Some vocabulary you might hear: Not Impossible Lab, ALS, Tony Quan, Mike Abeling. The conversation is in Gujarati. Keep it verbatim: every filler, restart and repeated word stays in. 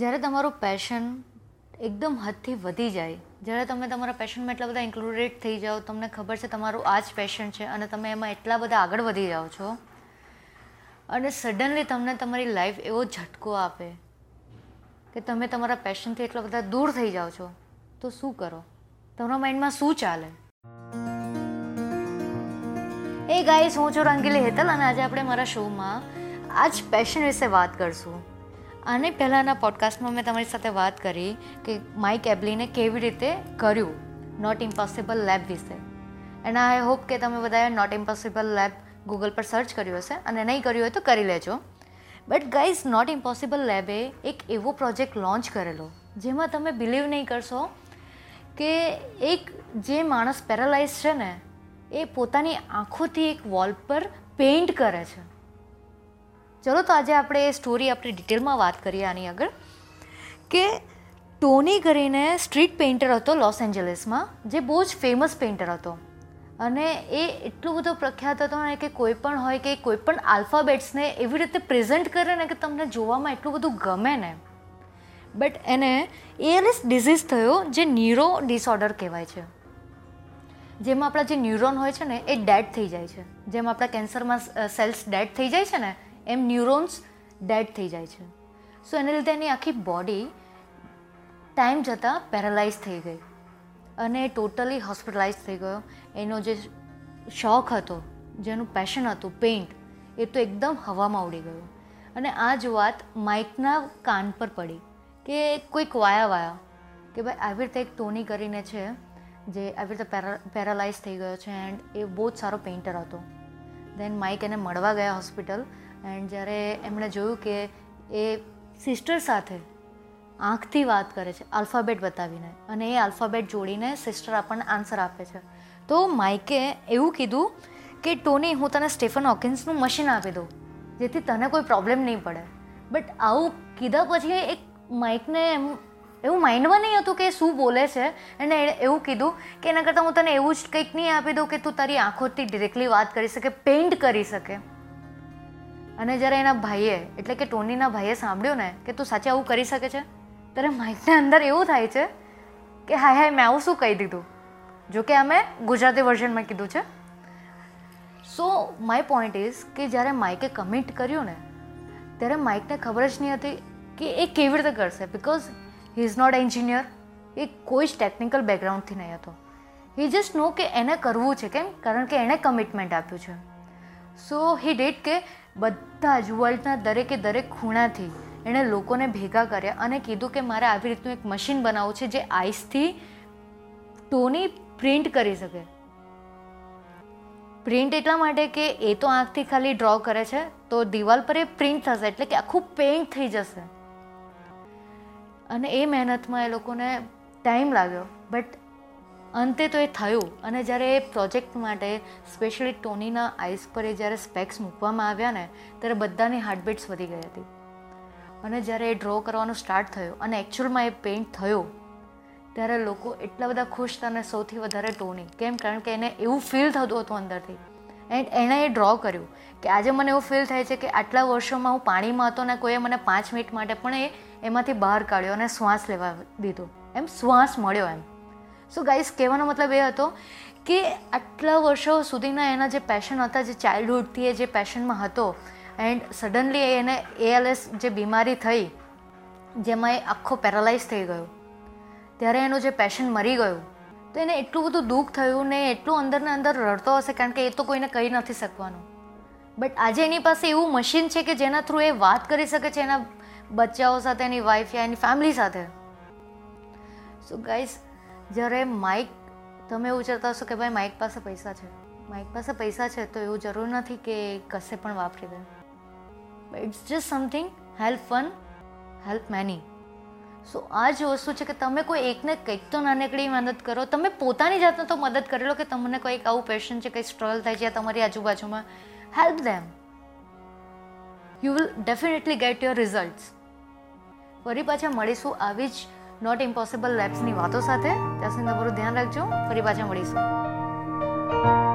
જ્યારે તમારું પેશન એકદમ હદથી વધી જાય, જ્યારે તમે તમારા પેશનમાં એટલા બધા ઇન્ક્લુડેડ થઈ જાઓ, તમને ખબર છે તમારું આ જ પેશન છે અને તમે એમાં એટલા બધા આગળ વધી જાઓ છો, અને સડનલી તમને તમારી લાઈફ એવો ઝટકો આપે કે તમે તમારા પેશનથી એટલા બધા દૂર થઈ જાઓ છો, તો શું કરો? તમારા માઇન્ડમાં શું ચાલે? એ ગાઈસ, હું છું રંગીલી હેતલ અને આજે આપણે મારા શોમાં આજ પેશન વિશે વાત કરશું. આને પહેલાંના પોડકાસ્ટમાં મેં તમારી સાથે વાત કરી કે માઇક એબલીને કેવી રીતે કર્યું નોટ ઇમ્પોસિબલ લેબ વિશે. એન્ડ આઈ હોપ કે તમે બધાએ નોટ ઇમ્પોસિબલ લેબ ગૂગલ પર સર્ચ કર્યું હશે, અને નહીં કર્યું હોય તો કરી લેજો. બટ ગાઈઝ, નોટ ઇમ્પોસિબલ લેબે એક એવો પ્રોજેક્ટ લોન્ચ કરેલો જેમાં તમે બિલીવ નહીં કરશો કે એક જે માણસ પેરાલાઇઝ છે ને, એ પોતાની આંખોથી એક વોલ પર પેઇન્ટ કરે છે. ચલો તો આજે આપણે એ સ્ટોરી આપણે ડિટેલમાં વાત કરીએ આની આગળ. કે ટોની કરીને સ્ટ્રીટ પેઇન્ટર હતો લોસ એન્જલિસમાં, જે બહુ જ ફેમસ પેઇન્ટર હતો, અને એ એટલું બધો પ્રખ્યાત હતો ને કે કોઈ પણ હોય કે કોઈ પણ આલ્ફાબેટ્સને એવી રીતે પ્રેઝન્ટ કરે ને કે તમને જોવામાં એટલું બધું ગમે ને. બટ એને એ એલ એસ ડિઝીઝ થયો, જે ન્યુરો ડિસઓર્ડર કહેવાય છે, જેમાં આપણા જે ન્યુરોન હોય છે ને એ ડેડ થઈ જાય છે. જેમ આપણા કેન્સરમાં સેલ્સ ડેડ થઈ જાય છે ને, એમ ન્યુરોન્સ ડેડ થઈ જાય છે. સો એને લીધે એની આખી બોડી ટાઈમ જતાં પેરાલાઇઝ થઈ ગઈ અને ટોટલી હોસ્પિટલાઇઝ થઈ ગયો. એનો જે શોખ હતો, જેનું પેશન હતું પેઇન્ટ, એ તો એકદમ હવામાં ઉડી ગયો. અને આ જ વાત માઇકના કાન પર પડી કે કોઈક વાયા વાયા કે ભાઈ આવી રીતે એક ટોની કરીને છે જે આવી રીતે પેરા પેરાલાઇઝ થઈ ગયો છે, એન્ડ એ બહુ જ સારો પેઇન્ટર હતો. દેન માઇક એને મળવા ગયા હોસ્પિટલ, એન્ડ જ્યારે એમણે જોયું કે એ સિસ્ટર સાથે આંખથી વાત કરે છે આલ્ફાબેટ બતાવીને, અને એ આલ્ફાબેટ જોડીને સિસ્ટર આપણને આન્સર આપે છે, તો માઇકે એવું કીધું કે ટોની, હું તને સ્ટેફન હોકિન્સનું મશીન આપી દઉં જેથી તને કોઈ પ્રોબ્લેમ નહીં પડે. બટ આવું કીધા પછી એક માઇકને એમ એવું માઇન્ડમાં નહીં હતું કે શું બોલે છે, અને એવું કીધું કે એના કરતાં હું તને એવું જ કંઈક નહીં આપી દઉં કે તું તારી આંખોથી ડિરેક્ટલી વાત કરી શકે, પેઇન્ટ કરી શકે. અને જ્યારે એના ભાઈએ, એટલે કે ટોનીના ભાઈએ સાંભળ્યું ને કે તું સાચે આવું કરી શકે છે, ત્યારે માઇકના અંદર એવું થાય છે કે હાય હાય, મેં આવું શું કહી દીધું. જોકે અમે ગુજરાતી વર્ઝનમાં કીધું છે. સો માય પોઈન્ટ ઇઝ કે જ્યારે માઇકે કમિટ કર્યું ને, ત્યારે માઇકને ખબર જ નહીં હતી કે એ કેવી રીતે કરશે, because he is not a engineer. એ કોઈ જ ટેકનિકલ બેકગ્રાઉન્ડથી નહીં હતો. હી જસ્ટ નો કે એને કરવું છે, કેમ કારણ કે એણે કમિટમેન્ટ આપ્યું છે. સો હી ડીડ કે બધા જ વર્લ્ડના દરેકે દરેક ખૂણાથી એણે લોકોને ભેગા કર્યા અને કીધું કે મારે આવી રીતનું એક મશીન બનાવવું છે જે આઈસથી ટોની પ્રિન્ટ કરી શકે. પ્રિન્ટ એટલા માટે કે એ તો આંખથી ખાલી ડ્રો કરે છે, તો દિવાલ પર એ પ્રિન્ટ થશે, એટલે કે આખું પેઇન્ટ થઈ જશે. અને એ મહેનતમાં એ લોકોને ટાઈમ લાગ્યો, બટ અંતે તો એ થયું. અને જ્યારે એ પ્રોજેક્ટ માટે સ્પેશિયલી ટોનીના આઈસ પર એ જ્યારે સ્પેક્સ મૂકવામાં આવ્યા ને, ત્યારે બધાની હાર્ટબીટ્સ વધી ગઈ હતી. અને જ્યારે એ ડ્રો કરવાનું સ્ટાર્ટ થયું અને એકચ્યુઅલમાં એ પેઇન્ટ થયો, ત્યારે લોકો એટલા બધા ખુશ હતા, અને સૌથી વધારે ટોની, કેમ કારણ કે એને એવું ફીલ થતું હતું અંદરથી. એન્ડ એણે એ ડ્રો કર્યું કે આજે મને એવું ફીલ થાય છે કે આટલા વર્ષોમાં હું પાણીમાં હતો ને કોઈએ મને પાંચ મિનિટ માટે પણ એ એમાંથી બહાર કાઢ્યો અને શ્વાસ લેવા દીધો, એમ શ્વાસ મળ્યો એમ. સો ગાઈઝ, કહેવાનો મતલબ એ હતો કે આટલા વર્ષો સુધીના એના જે પેશન હતા, જે ચાઇલ્ડહુડથી એ જે પેશનમાં હતો, એન્ડ સડનલી એને એ એલ એસ જે બીમારી થઈ, જેમાં એ આખો પેરાલાઇઝ થઈ ગયો, ત્યારે એનું જે પેશન મરી ગયું. તો એને એટલું બધું દુઃખ થયું ને એટલું અંદરને અંદર રડતો હશે, કારણ કે એ તો કોઈને કહી નથી શકવાનું. બટ આજે એની પાસે એવું મશીન છે કે જેના થ્રુ એ વાત કરી શકે છે એના બચ્ચાઓ સાથે, એની વાઈફ યા એની ફેમિલી સાથે. સો ગાઈઝ, જ્યારે માઇક, તમે એવું વિચારતા હશો કે ભાઈ માઇક પાસે પૈસા છે, માઇક પાસે પૈસા છે તો એવું જરૂર નથી કે કશે પણ વાપરી દે. It's just something help one help many. So આ જ વસ્તુ છે કે તમે કોઈ એકને કંઈક તો નાનકડી મદદ કરો. તમે પોતાની જાતને તો મદદ કરી લો કે તમને કંઈક આવું પેશન છે, કંઈક સ્ટ્રગલ થાય છે તમારી આજુબાજુમાં, help them. You will definitely get your results. ફરી પાછા મળીશું આવી જ નોટ ઇમ્પોસિબલ લેબ્સની વાતો સાથે. ત્યાં સુધી તમારું ધ્યાન રાખજો. ફરી પાછા મળીશું.